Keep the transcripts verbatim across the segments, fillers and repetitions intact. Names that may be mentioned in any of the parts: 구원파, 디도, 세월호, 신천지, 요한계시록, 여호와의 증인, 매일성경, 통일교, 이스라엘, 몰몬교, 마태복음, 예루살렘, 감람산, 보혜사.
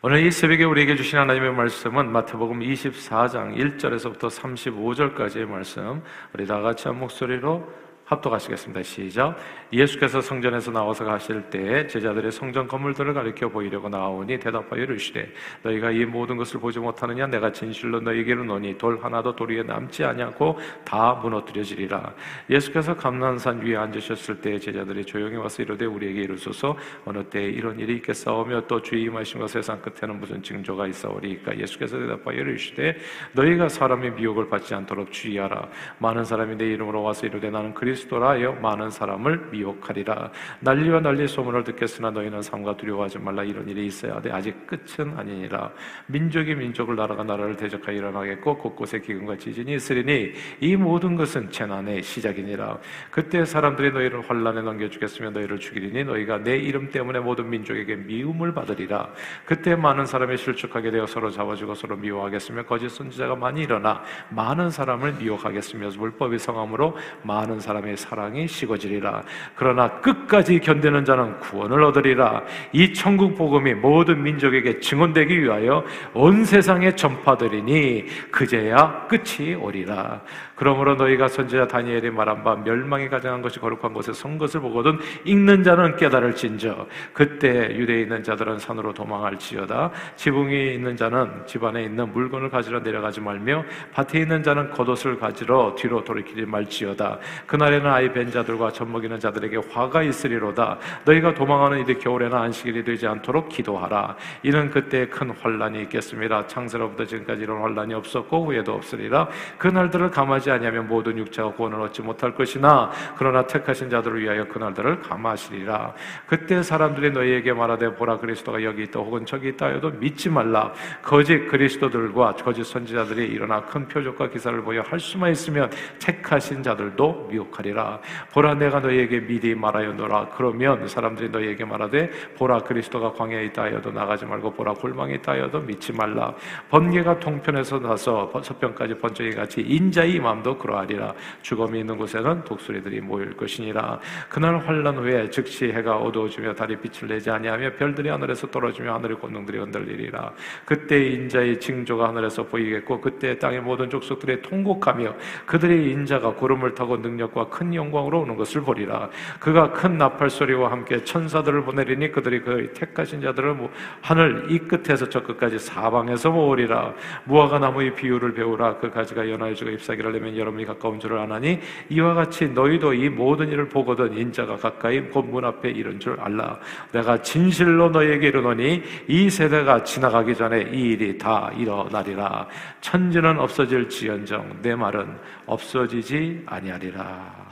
오늘 이 새벽에 우리에게 주신 하나님의 말씀은 마태복음 이십사 장 일 절에서부터 삼십오 절까지의 말씀, 우리 다 같이 한 목소리로 합독하시겠습니다. 시작. 예수께서 성전에서 나와서 가실 때에 제자들의 성전 건물들을 가리켜 보이려고 나오니 대답하여 이르시되, 너희가 이 모든 것을 보지 못하느냐? 내가 진실로 너희에게로 노니 돌 하나도 돌 위에 남지 아니하고 다 무너뜨려지리라. 예수께서 감람산 위에 앉으셨을 때에 제자들이 조용히 와서 이르되, 우리에게 이르소서, 어느 때에 이런 일이 있겠사오며 또 주의 임하심과 세상 끝에는 무슨 징조가 있사오리까? 예수께서 대답하여 이르시되, 너희가 사람의 미혹을 받지 않도록 주의하라. 많은 사람이 내 이름으로 와서 이르되, 나는 그리스도 그리스도라여 많은 사람을 미혹하리라. 난리와 난리 소문을 듣겠으나 너희는 삼가 두려워하지 말라. 이런 일이 있어야 돼 아직 끝은 아니니라. 민족이 민족을, 나라가 나라를 대적하여 일어나겠고 곳곳에 기근과 지진이 있으리니 이 모든 것은 재난의 시작이니라. 그때 사람들이 너희를 환란에 넘겨주겠으며 너희를 죽이리니 너희가 내 이름 때문에 모든 민족에게 미움을 받으리라. 그때 많은 사람이 실족하게 되어 서로 잡아주고 서로 미워하겠으며 거짓 선지자가 많이 일어나 많은 사람을 미혹하겠으며 물법의 성함으로 많은 사람이 사랑이 식어지리라. 그러나 끝까지 견디는 자는 구원을 얻으리라. 이 천국 복음이 모든 민족에게 증언되기 위하여 온 세상에 전파되리니 그제야 끝이 오리라. 그러므로 너희가 선지자 다니엘이 말한 바 멸망이 가장한 것이 거룩한 곳에 선 것을 보거든 읽는 자는 깨달을진저. 그때 유대에 있는 자들은 산으로 도망할지어다. 지붕 위에 있는 자는 집안에 있는 물건을 가지러 내려가지 말며 밭에 있는 자는 겉옷을 가지러 뒤로 돌이키지 말지어다. 그날 에는 아이 벤 자들과 젖 먹이는 자들에게 화가 있으리로다. 너희가 도망하는 이들 겨울에는 안식일이 되지 않도록 기도하라. 이는 그때 큰 환란이 있겠습니다. 창세로부터 지금까지 이런 환란이 없었고 후에도 없으리라. 그날들을 감하지 아니하면 모든 육체가 구원을 얻지 못할 것이나 그러나 택하신 자들을 위하여 그날들을 감하시리라. 그때 사람들이 너희에게 말하되, 보라 그리스도가 여기 있다 혹은 저기 있다 하여도 믿지 말라. 거짓 그리스도들과 거짓 선지자들이 일어나 큰 표적과 기사를 보여 할 수만 있으면 택하신 자들도 미혹하리라. 하리라. 보라 내가 너희에게 미리 말하여노라. 그러면 사람들이 너희에게 말하되, 보라 그리스도가 광야에 있다 하여도 나가지 말고 보라 골망에 있다 하여도 믿지 말라. 번개가 통편에서 나서 서편까지 번쩍이 같이 인자의 임함도 그러하리라. 주검이 있는 곳에는 독수리들이 모일 것이니라. 그날 환난 후에 즉시 해가 어두워지며 달이 빛을 내지 아니하며 별들이 하늘에서 떨어지며 하늘의 권능들이 흔들리리라. 그때 인자의 징조가 하늘에서 보이겠고 그때 땅의 모든 족속들의 통곡하며 그들의 인자가 구름을 타고 능력과 큰 영광으로 오는 것을 보리라. 그가 큰 나팔 소리와 함께 천사들을 보내리니 그들이 그 택하신 자들을 하늘 이 끝에서 저 끝까지 사방에서 모으리라. 무화과 나무의 비유를 배우라. 그 가지가 연하여지고 잎사귀를 내면 여름이 가까운 줄을 아나니 이와 같이 너희도 이 모든 일을 보거든 인자가 가까이 곧 문 앞에 이른 줄 알라. 내가 진실로 너희에게 이르노니 이 세대가 지나가기 전에 이 일이 다 일어나리라. 천지는 없어질지언정 내 말은 없어지지 아니하리라.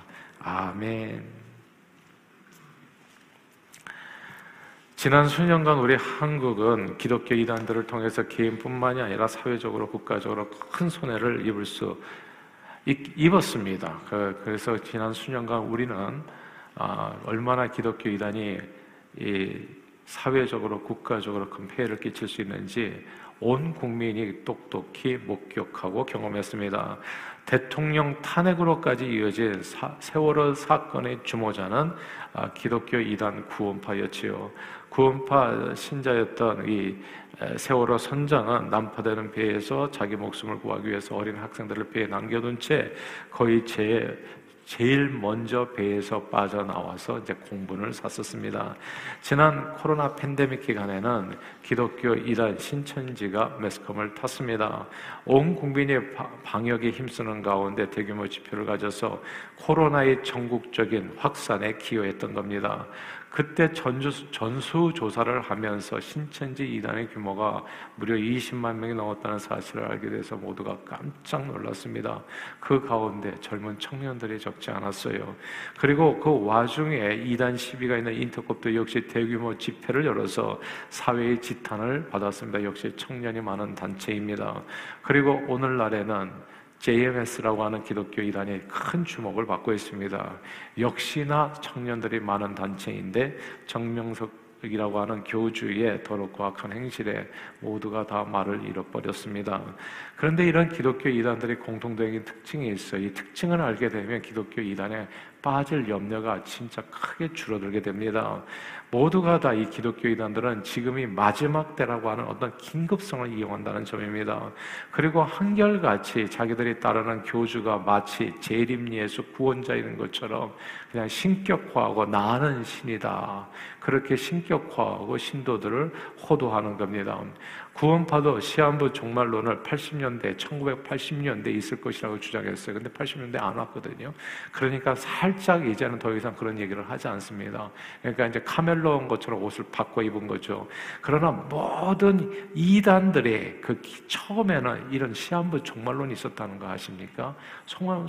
아멘. 지난 수년간 우리 한국은 기독교 이단들을 통해서 개인뿐만이 아니라 사회적으로 국가적으로 큰 손해를 입을 수 입었습니다. 그래서 지난 수년간 우리는 얼마나 기독교 이단이 사회적으로 국가적으로 큰 폐해를 끼칠 수 있는지 온 국민이 똑똑히 목격하고 경험했습니다. 대통령 탄핵으로까지 이어진 사, 세월호 사건의 주모자는 아, 기독교 이단 구원파였지요. 구원파 신자였던 이 세월호 선장은 난파되는 배에서 자기 목숨을 구하기 위해서 어린 학생들을 배에 남겨둔 채 거의 제 제일 먼저 배에서 빠져나와서 이제 공분을 샀었습니다. 지난 코로나 팬데믹 기간에는 기독교 이단 신천지가 매스컴을 탔습니다. 온 국민이 방역에 힘쓰는 가운데 대규모 집회를 가져서 코로나의 전국적인 확산에 기여했던 겁니다. 그때 전주, 전수조사를 하면서 신천지 이단의 규모가 무려 이십만 명이 넘었다는 사실을 알게 돼서 모두가 깜짝 놀랐습니다. 그 가운데 젊은 청년들이 적지 않았어요. 그리고 그 와중에 이단 시비가 있는 인터컵도 역시 대규모 집회를 열어서 사회의 지탄을 받았습니다. 역시 청년이 많은 단체입니다. 그리고 오늘날에는 제이엠에스라고 하는 기독교 이단이 큰 주목을 받고 있습니다. 역시나 청년들이 많은 단체인데 정명석이라고 하는 교주의 더럽고 악한 행실에 모두가 다 말을 잃어버렸습니다. 그런데 이런 기독교 이단들이 공통적인 특징이 있어요. 이 특징을 알게 되면 기독교 이단에 빠질 염려가 진짜 크게 줄어들게 됩니다. 모두가 다 이 기독교 이단들은 지금이 마지막 때라고 하는 어떤 긴급성을 이용한다는 점입니다. 그리고 한결같이 자기들이 따르는 교주가 마치 재림예수 구원자인 것처럼 그냥 신격화하고 나는 신이다, 그렇게 신격화하고 신도들을 호도하는 겁니다. 구원파도 시한부 종말론을 팔십 년대, 천구백팔십 년대에 있을 것이라고 주장했어요. 근데 팔십 년대 안 왔거든요. 그러니까 살짝 이제는 더 이상 그런 얘기를 하지 않습니다. 그러니까 이제 카멜론 것처럼 옷을 바꿔 입은 거죠. 그러나 모든 이단들의 그 처음에는 이런 시한부 종말론이 있었다는 거 아십니까?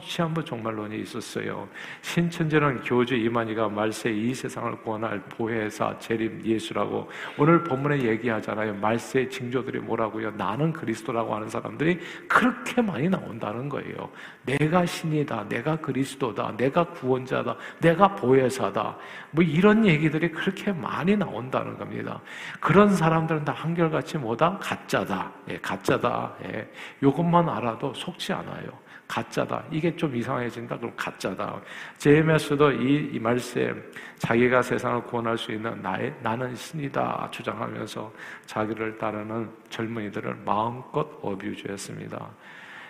시한부 종말론이 있었어요. 신천지는 교주 이만희가 말세 이 세상을 구원할 보혜사 재림 예수라고 오늘 본문에 얘기하잖아요. 말세의 징조들이 뭐라고요? 나는 그리스도라고 하는 사람들이 그렇게 많이 나온다는 거예요. 내가 신이다, 내가 그리스도다, 내가 구원자다, 내가 보혜사다, 뭐 이런 얘기들이 그렇게 많이 나온다는 겁니다. 그런 사람들은 다 한결같이 뭐다? 가짜다. 예, 가짜다. 예, 이것만 알아도 속지 않아요. 가짜다. 이게 좀 이상해진다. 그럼 가짜다. 제이엠에스도 이, 이 말씀, 자기가 세상을 구원할 수 있는 나의, 나는 신이다 주장하면서 자기를 따르는 젊은이들을 마음껏 어뷰즈했습니다.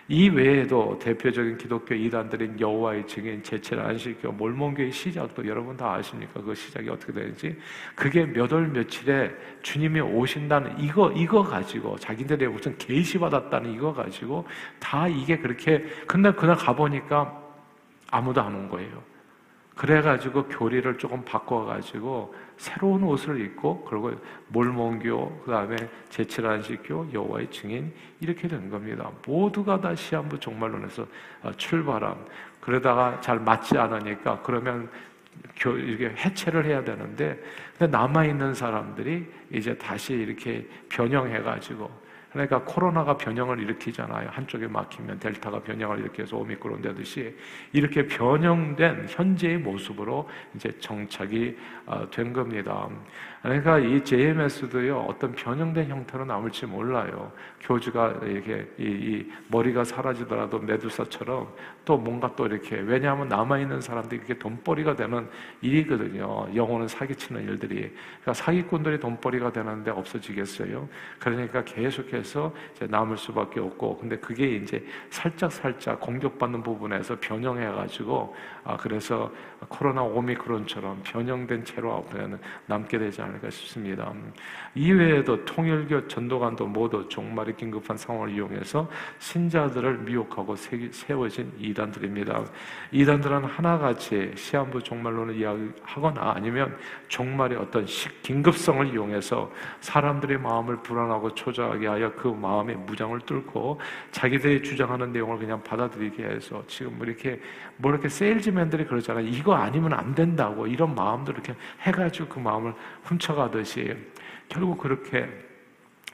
이 외에도 대표적인 기독교 이단들인 여호와의 증인, 제칠 안식교, 몰몬교의 시작도 여러분 다 아십니까? 그 시작이 어떻게 되는지. 그게 몇 월 며칠에 주님이 오신다는 이거 이거 가지고 자기들이 무슨 계시 받았다는 이거 가지고 다 이게 그렇게. 근데 그날 가보니까 아무도 안 온 거예요. 그래가지고 교리를 조금 바꿔가지고 새로운 옷을 입고, 그리고 몰몬교, 그 다음에 제칠 안식교, 여호와의 증인 이렇게 된 겁니다. 모두가 다 시한부 종말론에서 출발함. 그러다가 잘 맞지 않으니까 그러면 교, 이렇게 해체를 해야 되는데, 근데 남아있는 사람들이 이제 다시 이렇게 변형해가지고, 그러니까 코로나가 변형을 일으키잖아요. 한쪽에 막히면 델타가 변형을 일으켜서 오미크론 되듯이 이렇게 변형된 현재의 모습으로 이제 정착이 된 겁니다. 그러니까 이 제이엠에스도요, 어떤 변형된 형태로 남을지 몰라요. 교주가 이렇게 이, 이 머리가 사라지더라도 메두사처럼 또 뭔가 또 이렇게, 왜냐하면 남아있는 사람들이 이렇게 돈벌이가 되는 일이거든요. 영혼은 사기치는 일들이. 그러니까 사기꾼들이 돈벌이가 되는데 없어지겠어요? 그러니까 계속해서 이제 남을 수밖에 없고, 근데 그게 이제 살짝 살짝 공격받는 부분에서 변형해가지고, 아, 그래서 코로나 오미크론처럼 변형된 채로 앞에는 남게 되지 않을까 싶습니다. 이외에도 통일교 전도관도 모두 종말의 긴급한 상황을 이용해서 신자들을 미혹하고 세워진 이단들입니다. 이단들은 하나같이 시한부 종말론을 이야기하거나 아니면 종말의 어떤 식, 긴급성을 이용해서 사람들의 마음을 불안하고 초조하게 하여 그 마음의 무장을 뚫고 자기들이 주장하는 내용을 그냥 받아들이게 해서, 지금 이렇게 뭐 이렇게 세일즈맨들이 그러잖아요. 이거 아니면 안 된다고 이런 마음도 이렇게 해가지고 그 마음을 훔쳐가듯이 결국 그렇게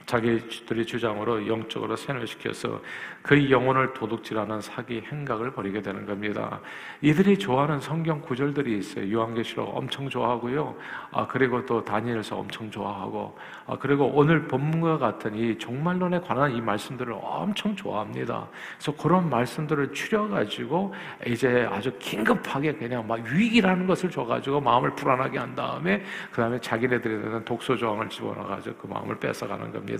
자기들의 주장으로 영적으로 세뇌시켜서 그의 영혼을 도둑질하는 사기 행각을 벌이게 되는 겁니다. 이들이 좋아하는 성경 구절들이 있어요. 요한계시록 엄청 좋아하고요. 아, 그리고 또 다니엘서 엄청 좋아하고, 아, 그리고 오늘 본문과 같은 이 종말론에 관한 이 말씀들을 엄청 좋아합니다. 그래서 그런 말씀들을 추려가지고 이제 아주 긴급하게 그냥 막 위기라는 것을 줘가지고 마음을 불안하게 한 다음에 그 다음에 자기네들에 대한 독소 조항을 집어넣어가지고 그 마음을 뺏어가는 겁니다.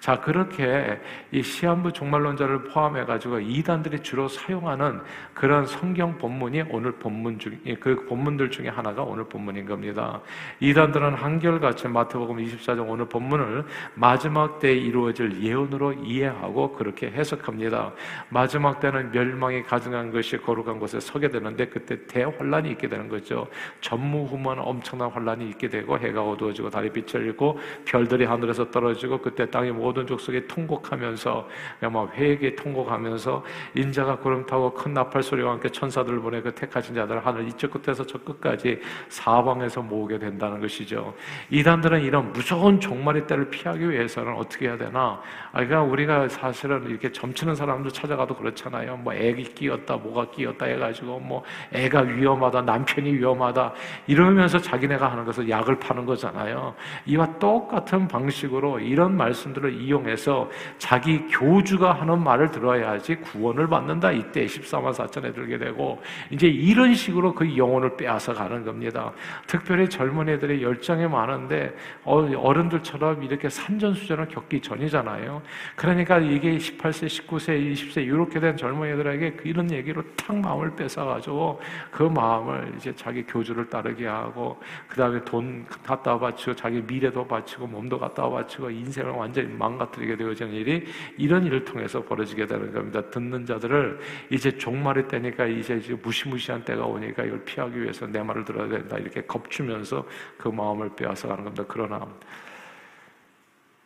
자, 그렇게 이 시한부 종말론자를 포함해가지고 이단들이 주로 사용하는 그런 성경 본문이 오늘 본문 중, 그 본문들 중에 하나가 오늘 본문인 겁니다. 이단들은 한결같이 마태복음 이십사 장 오늘 본문을 마지막 때에 이루어질 예언으로 이해하고 그렇게 해석합니다. 마지막 때는 멸망이 가증한 것이 거룩한 곳에 서게 되는데 그때 대환란이 있게 되는 거죠. 전무후무한 엄청난 환란이 있게 되고 해가 어두워지고 달이 빛을 잃고 별들이 하늘에서 떨어지고 그때 땅의 모든 족속이 통곡하면서, 막 회개에 통곡하면서 인자가 구름 타고 큰 나팔 소리와 함께 천사들을 보내 그 택하신 자들을 하늘 이쪽 끝에서 저 끝까지 사방에서 모으게 된다는 것이죠. 이단들은 이런 무서운 종말의 때를 피하기 위해서는 어떻게 해야 되나? 그러니까 우리가 사실은 이렇게 점치는 사람들 찾아가도 그렇잖아요. 뭐 애기 끼었다, 뭐가 끼었다 해가지고 뭐 애가 위험하다, 남편이 위험하다 이러면서 자기네가 하는 것을 약을 파는 거잖아요. 이와 똑같은 방식으로 이런 이런 말씀들을 이용해서 자기 교주가 하는 말을 들어야지 구원을 받는다. 이때 십사만 사천에 들게 되고 이제 이런 식으로 그 영혼을 빼앗아 가는 겁니다. 특별히 젊은 애들의 열정이 많은데 어른들처럼 이렇게 산전수전을 겪기 전이잖아요. 그러니까 이게 십팔 세, 십구 세, 이십 세 이렇게 된 젊은 애들에게 이런 얘기로 탁 마음을 뺏어가지고 그 마음을 이제 자기 교주를 따르게 하고 그 다음에 돈 갖다 바치고 자기 미래도 바치고 몸도 갖다 바치고 인생을 완전히 망가뜨리게 되어지는 일이 이런 일을 통해서 벌어지게 되는 겁니다. 듣는 자들을 이제 종말이 때니까 이제, 이제 무시무시한 때가 오니까 이걸 피하기 위해서 내 말을 들어야 된다 이렇게 겁주면서 그 마음을 빼앗아 가는 겁니다. 그러나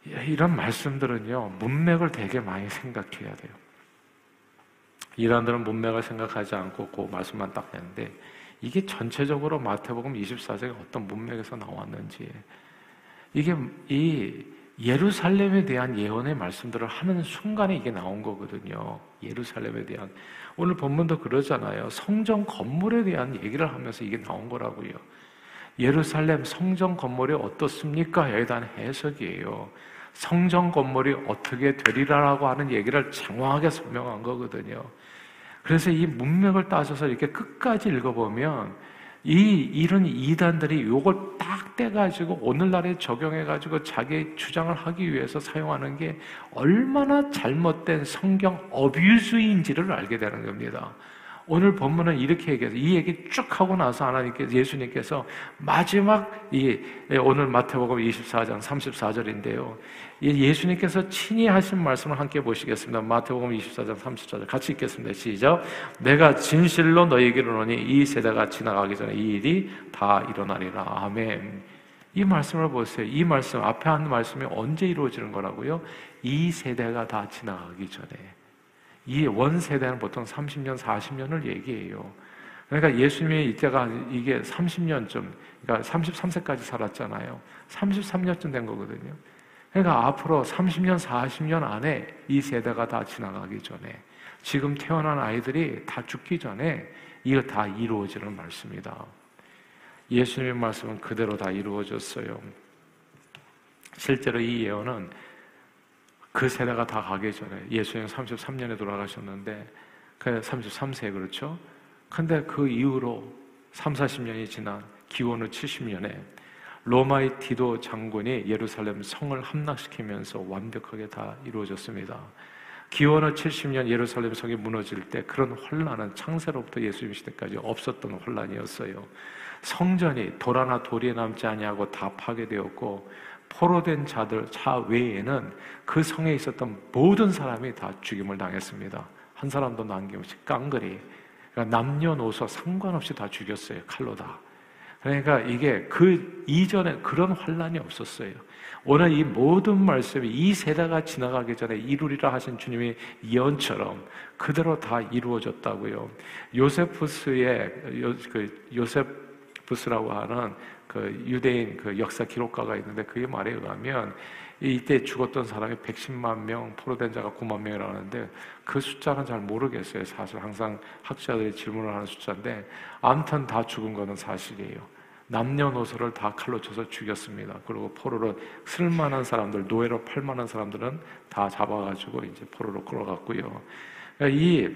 이런 말씀들은요 문맥을 되게 많이 생각해야 돼요. 이란들은 문맥을 생각하지 않고 그 말씀만 딱 했는데 이게 전체적으로 마태복음 이십사 세가 어떤 문맥에서 나왔는지 이게 이 예루살렘에 대한 예언의 말씀들을 하는 순간에 이게 나온 거거든요. 예루살렘에 대한 오늘 본문도 그러잖아요. 성전 건물에 대한 얘기를 하면서 이게 나온 거라고요. 예루살렘 성전 건물이 어떻습니까? 여기에 대한 해석이에요. 성전 건물이 어떻게 되리라라고 하는 얘기를 장황하게 설명한 거거든요. 그래서 이 문맥을 따져서 이렇게 끝까지 읽어보면 이 이런 이단들이 요걸 딱 떼가지고 오늘날에 적용해가지고 자기 주장을 하기 위해서 사용하는 게 얼마나 잘못된 성경 어뷰즈인지를 알게 되는 겁니다. 오늘 본문은 이렇게 얘기해서 이 얘기 쭉 하고 나서 하나님께서 예수님께서 마지막 이 오늘 마태복음 이십사 장 삼십사 절인데요. 예수님께서 친히 하신 말씀을 함께 보시겠습니다. 마태복음 이십사 장 삼십사 절 같이 읽겠습니다. 시작. 내가 진실로 너희에게 이르노니 이 세대가 지나가기 전에 이 일이 다 일어나리라. 아멘. 이 말씀을 보세요. 이 말씀 앞에 한 말씀이 언제 이루어지는 거라고요? 이 세대가 다 지나가기 전에. 이 원세대는 보통 삼십 년, 사십 년을 얘기해요. 그러니까 예수님이 이때가 이게 삼십 년쯤, 그러니까 삼십삼 세까지 살았잖아요. 삼십삼 년쯤 된 거거든요. 그러니까 앞으로 삼십 년, 사십 년 안에 이 세대가 다 지나가기 전에, 지금 태어난 아이들이 다 죽기 전에 이거 다 이루어지는 말씀이다. 예수님의 말씀은 그대로 다 이루어졌어요. 실제로 이 예언은 그 세대가 다 가기 전에 예수님 삼십삼 년에 돌아가셨는데 그 삼십삼 세 그렇죠? 근데 그 이후로 삼사십 년이 지난 기원 후 칠십 년에 로마의 디도 장군이 예루살렘 성을 함락시키면서 완벽하게 다 이루어졌습니다. 기원 후 칠십 년 예루살렘 성이 무너질 때 그런 혼란은 창세로부터 예수님 시대까지 없었던 혼란이었어요. 성전이 돌아나 돌이 남지 아니하고 다 파괴되었고 포로된 자들 차 외에는 그 성에 있었던 모든 사람이 다 죽임을 당했습니다. 한 사람도 남김없이 깡그리. 그러니까 남녀노소 상관없이 다 죽였어요. 칼로 다. 그러니까 이게 그 이전에 그런 환란이 없었어요. 오늘 이 모든 말씀이 이 세대가 지나가기 전에 이루리라 하신 주님의 예언처럼 그대로 다 이루어졌다고요. 요세푸스의 요, 그 요세푸스라고 하는 그 유대인 그 역사 기록가가 있는데 그의 말에 의하면 이때 죽었던 사람이 백십만 명, 포로된 자가 구만 명이라고 하는데 그 숫자는 잘 모르겠어요. 사실 항상 학자들이 질문을 하는 숫자인데 암튼 다 죽은 거는 사실이에요. 남녀노소를 다 칼로 쳐서 죽였습니다. 그리고 포로로 쓸만한 사람들, 노예로 팔만한 사람들은 다 잡아가지고 이제 포로로 끌어갔고요. 그러니까 이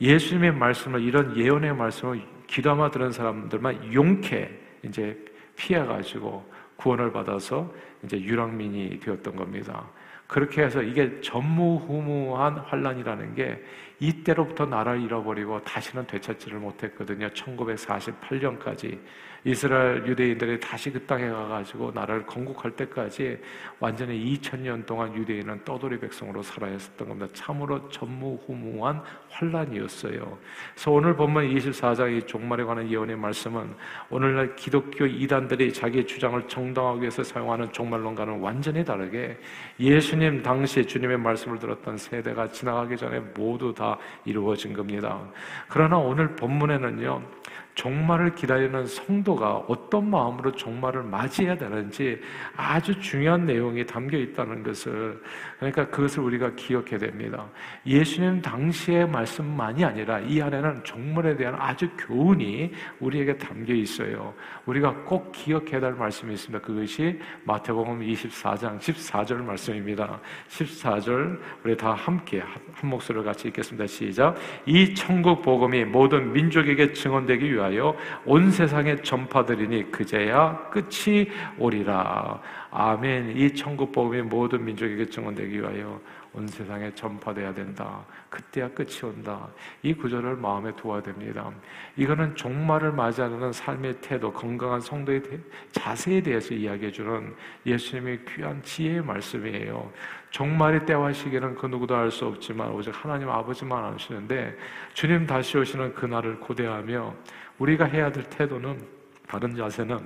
예수님의 말씀을, 이런 예언의 말씀을 귀담아 들은 사람들만 용케 이제 피해가지고 구원을 받아서 이제 유랑민이 되었던 겁니다. 그렇게 해서 이게 전무후무한 환란이라는 게 이때로부터 나라를 잃어버리고 다시는 되찾지를 못했거든요. 천구백사십팔 년까지 이스라엘 유대인들이 다시 그 땅에 가가지고 나라를 건국할 때까지 완전히 이천 년 동안 유대인은 떠돌이 백성으로 살아야 했던 겁니다. 참으로 전무후무한 환란이었어요. 그래서 오늘 본문 이십사 장의 종말에 관한 예언의 말씀은 오늘날 기독교 이단들이 자기의 주장을 정당하기 위해서 사용하는 종말론과는 완전히 다르게 예수님 당시 주님의 말씀을 들었던 세대가 지나가기 전에 모두 다 이루어진 겁니다. 그러나 오늘 본문에는요 종말을 기다리는 성도가 어떤 마음으로 종말을 맞이해야 되는지 아주 중요한 내용이 담겨 있다는 것을, 그러니까 그것을 우리가 기억해야 됩니다. 예수님 당시의 말씀만이 아니라 이 안에는 종말에 대한 아주 교훈이 우리에게 담겨 있어요. 우리가 꼭 기억해야 될 말씀이 있습니다. 그것이 마태복음 이십사 장 십사 절 말씀입니다. 십사 절 우리 다 함께 한 목소리로 같이 읽겠습니다. 시작. 이 천국 복음이 모든 민족에게 증언되기 위하여 온 세상에 전파되리니 그제야 끝이 오리라. 아멘. 이 천국 복음이 모든 민족에게 증언되기 위하여 온 세상에 전파돼야 된다. 그때야 끝이 온다. 이 구절을 마음에 두어야 됩니다. 이거는 종말을 맞이하는 삶의 태도, 건강한 성도의 자세에 대해서 이야기해주는 예수님의 귀한 지혜의 말씀이에요. 종말의 때와 시기는 그 누구도 알 수 없지만 오직 하나님 아버지만 아시는데, 주님 다시 오시는 그날을 고대하며 우리가 해야 될 태도는, 바른 자세는,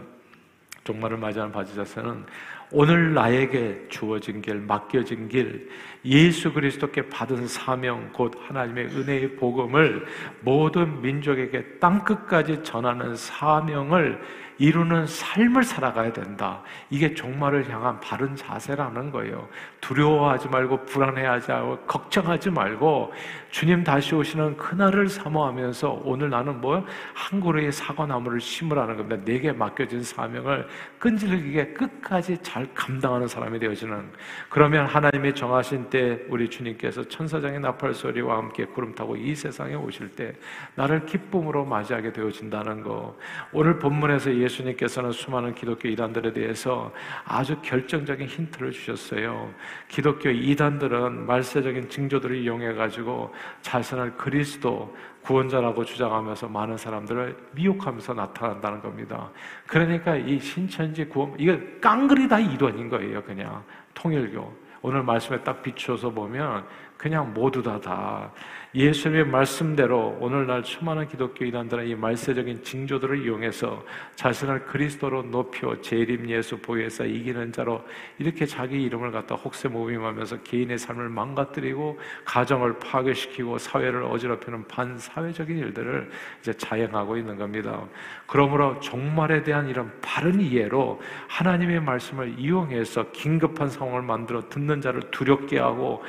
종말을 맞이하는 바지 자세는 오늘 나에게 주어진 길, 맡겨진 길, 예수 그리스도께 받은 사명, 곧 하나님의 은혜의 복음을 모든 민족에게 땅끝까지 전하는 사명을 이루는 삶을 살아가야 된다. 이게 종말을 향한 바른 자세라는 거예요. 두려워하지 말고, 불안해하지 말고, 걱정하지 말고, 주님 다시 오시는 그날을 사모하면서 오늘 나는 뭐 한 그루의 사과나무를 심으라는 겁니다. 내게 맡겨진 사명을 끈질기게 끝까지 잘 감당하는 사람이 되어지는, 그러면 하나님이 정하신 때 우리 주님께서 천사장의 나팔 소리와 함께 구름 타고 이 세상에 오실 때 나를 기쁨으로 맞이하게 되어진다는 거. 오늘 본문에서 예수님께서는 수많은 기독교 이단들에 대해서 아주 결정적인 힌트를 주셨어요. 기독교 이단들은 말세적인 징조들을 이용해가지고 자신을 그리스도 구원자라고 주장하면서 많은 사람들을 미혹하면서 나타난다는 겁니다. 그러니까 이 신천지 구원, 이거 깡그리 다 이론인 거예요. 그냥 통일교, 오늘 말씀에 딱 비추어서 보면 그냥 모두 다 다 예수님의 말씀대로 오늘날 수많은 기독교 이단들은 이 말세적인 징조들을 이용해서 자신을 그리스도로 높여 재림 예수 보혜사 이기는 자로, 이렇게 자기 이름을 갖다 혹세무빙하면서 개인의 삶을 망가뜨리고 가정을 파괴시키고 사회를 어지럽히는 반사회적인 일들을 이제 자행하고 있는 겁니다. 그러므로 종말에 대한 이런 바른 이해로 하나님의 말씀을 이용해서 긴급한 상황을 만들어 듣는 자를 두렵게 하고,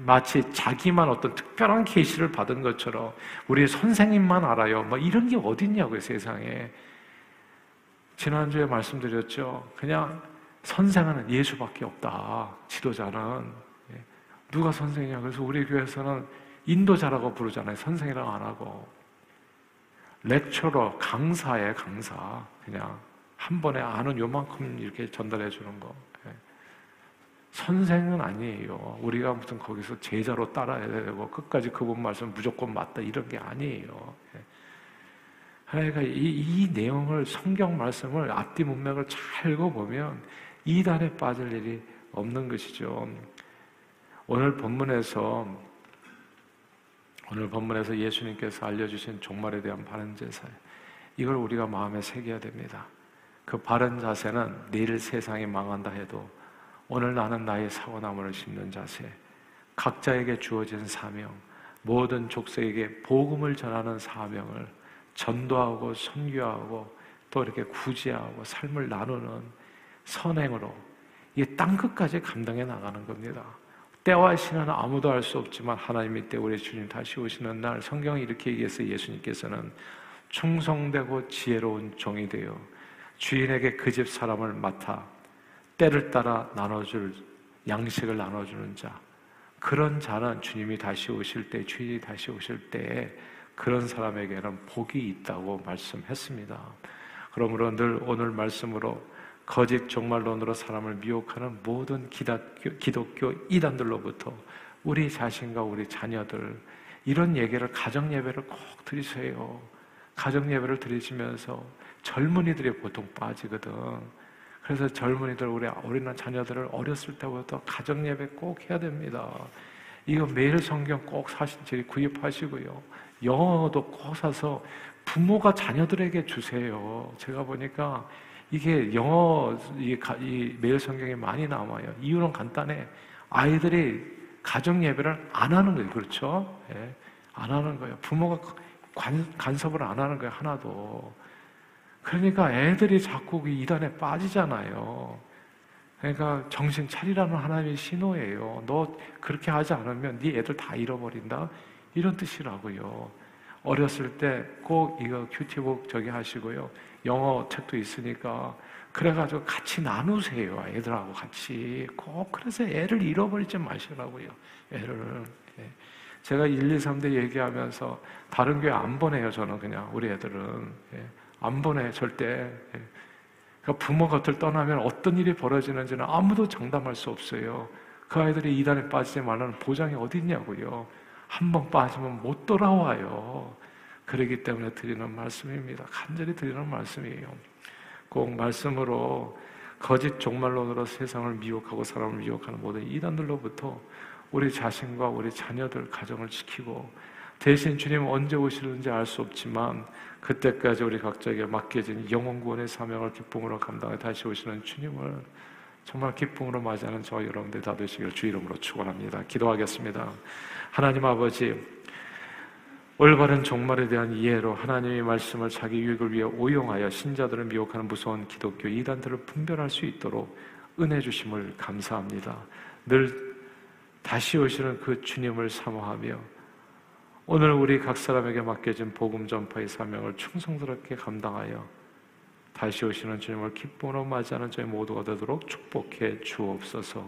마치 자기만 어떤 특별한 계시를 받은 것처럼 우리 선생님만 알아요, 뭐 이런 게 어딨냐고요, 세상에. 지난주에 말씀드렸죠. 그냥 선생은 예수밖에 없다. 지도자는 누가 선생이냐. 그래서 우리 교회에서는 인도자라고 부르잖아요. 선생이라고 안 하고. 렉처러, 강사예요, 강사. 그냥 한 번에 아는 요만큼 이렇게 전달해 주는 거. 선생은 아니에요. 우리가 무슨 거기서 제자로 따라야 되고 끝까지 그분 말씀 무조건 맞다, 이런 게 아니에요. 그러니까 이, 이 내용을, 성경 말씀을 앞뒤 문맥을 잘 읽어보면 이단에 빠질 일이 없는 것이죠. 오늘 본문에서 오늘 본문에서 예수님께서 알려주신 종말에 대한 바른 자세, 이걸 우리가 마음에 새겨야 됩니다. 그 바른 자세는 내일 세상이 망한다 해도 오늘 나는 나의 사과나무를 심는 자세, 각자에게 주어진 사명, 모든 족속에게 복음을 전하는 사명을 전도하고 선교하고 또 이렇게 구제하고 삶을 나누는 선행으로 이게 땅끝까지 감당해 나가는 겁니다. 때와 시는 아무도 알 수 없지만 하나님이 때 우리 주님 다시 오시는 날, 성경이 이렇게 얘기해서 예수님께서는 충성되고 지혜로운 종이 되어 주인에게 그 집 사람을 맡아 때를 따라 나눠줄, 양식을 나눠주는 자, 그런 자는 주님이 다시 오실 때, 주인이 다시 오실 때 그런 사람에게는 복이 있다고 말씀했습니다. 그러므로 늘 오늘 말씀으로 거짓 종말론으로 사람을 미혹하는 모든 기독교, 기독교 이단들로부터 우리 자신과 우리 자녀들, 이런 얘기를 가정예배를 꼭 드리세요. 가정예배를 드리시면서 젊은이들이 보통 빠지거든. 그래서 젊은이들, 우리 어린 자녀들을 어렸을 때부터 가정예배 꼭 해야 됩니다. 이거 매일 성경 꼭 사신, 구입하시고요. 영어도 꼭 사서 부모가 자녀들에게 주세요. 제가 보니까 이게 영어, 이, 이 매일 성경에 많이 나와요. 이유는 간단해. 아이들이 가정예배를 안 하는 거예요. 그렇죠? 예, 안 하는 거예요. 부모가 관, 간섭을 안 하는 거예요, 하나도. 그러니까 애들이 자꾸 이단에 빠지잖아요. 그러니까 정신 차리라는 하나님의 신호예요. 너 그렇게 하지 않으면 네 애들 다 잃어버린다, 이런 뜻이라고요. 어렸을 때 꼭 이거 큐티북 저기 하시고요, 영어 책도 있으니까 그래가지고 같이 나누세요, 애들하고 같이. 꼭 그래서 애를 잃어버리지 마시라고요, 애를. 제가 일, 이, 삼 대 얘기하면서 다른 교회 안 보내요, 저는. 그냥 우리 애들은 안 보내요, 절대. 그러니까 부모 곁을 떠나면 어떤 일이 벌어지는지는 아무도 장담할 수 없어요. 그 아이들이 이단에 빠지지 말라는 보장이 어디 있냐고요. 한번 빠지면 못 돌아와요. 그렇기 때문에 드리는 말씀입니다. 간절히 드리는 말씀이에요. 꼭 말씀으로 거짓 종말론으로 세상을 미혹하고 사람을 미혹하는 모든 이단들로부터 우리 자신과 우리 자녀들, 가정을 지키고, 대신 주님 언제 오시는지 알 수 없지만 그때까지 우리 각자에게 맡겨진 영혼구원의 사명을 기쁨으로 감당해 다시 오시는 주님을 정말 기쁨으로 맞이하는 저와 여러분들 다 되시길 주 이름으로 축원합니다. 기도하겠습니다. 하나님 아버지, 올바른 종말에 대한 이해로 하나님의 말씀을 자기 유익을 위해 오용하여 신자들을 미혹하는 무서운 기독교 이단들을 분별할 수 있도록 은혜 주심을 감사합니다. 늘 다시 오시는 그 주님을 사모하며 오늘 우리 각 사람에게 맡겨진 복음 전파의 사명을 충성스럽게 감당하여 다시 오시는 주님을 기쁨으로 맞이하는 저희 모두가 되도록 축복해 주옵소서.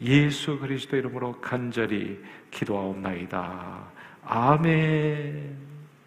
예수 그리스도 이름으로 간절히 기도하옵나이다. 아멘.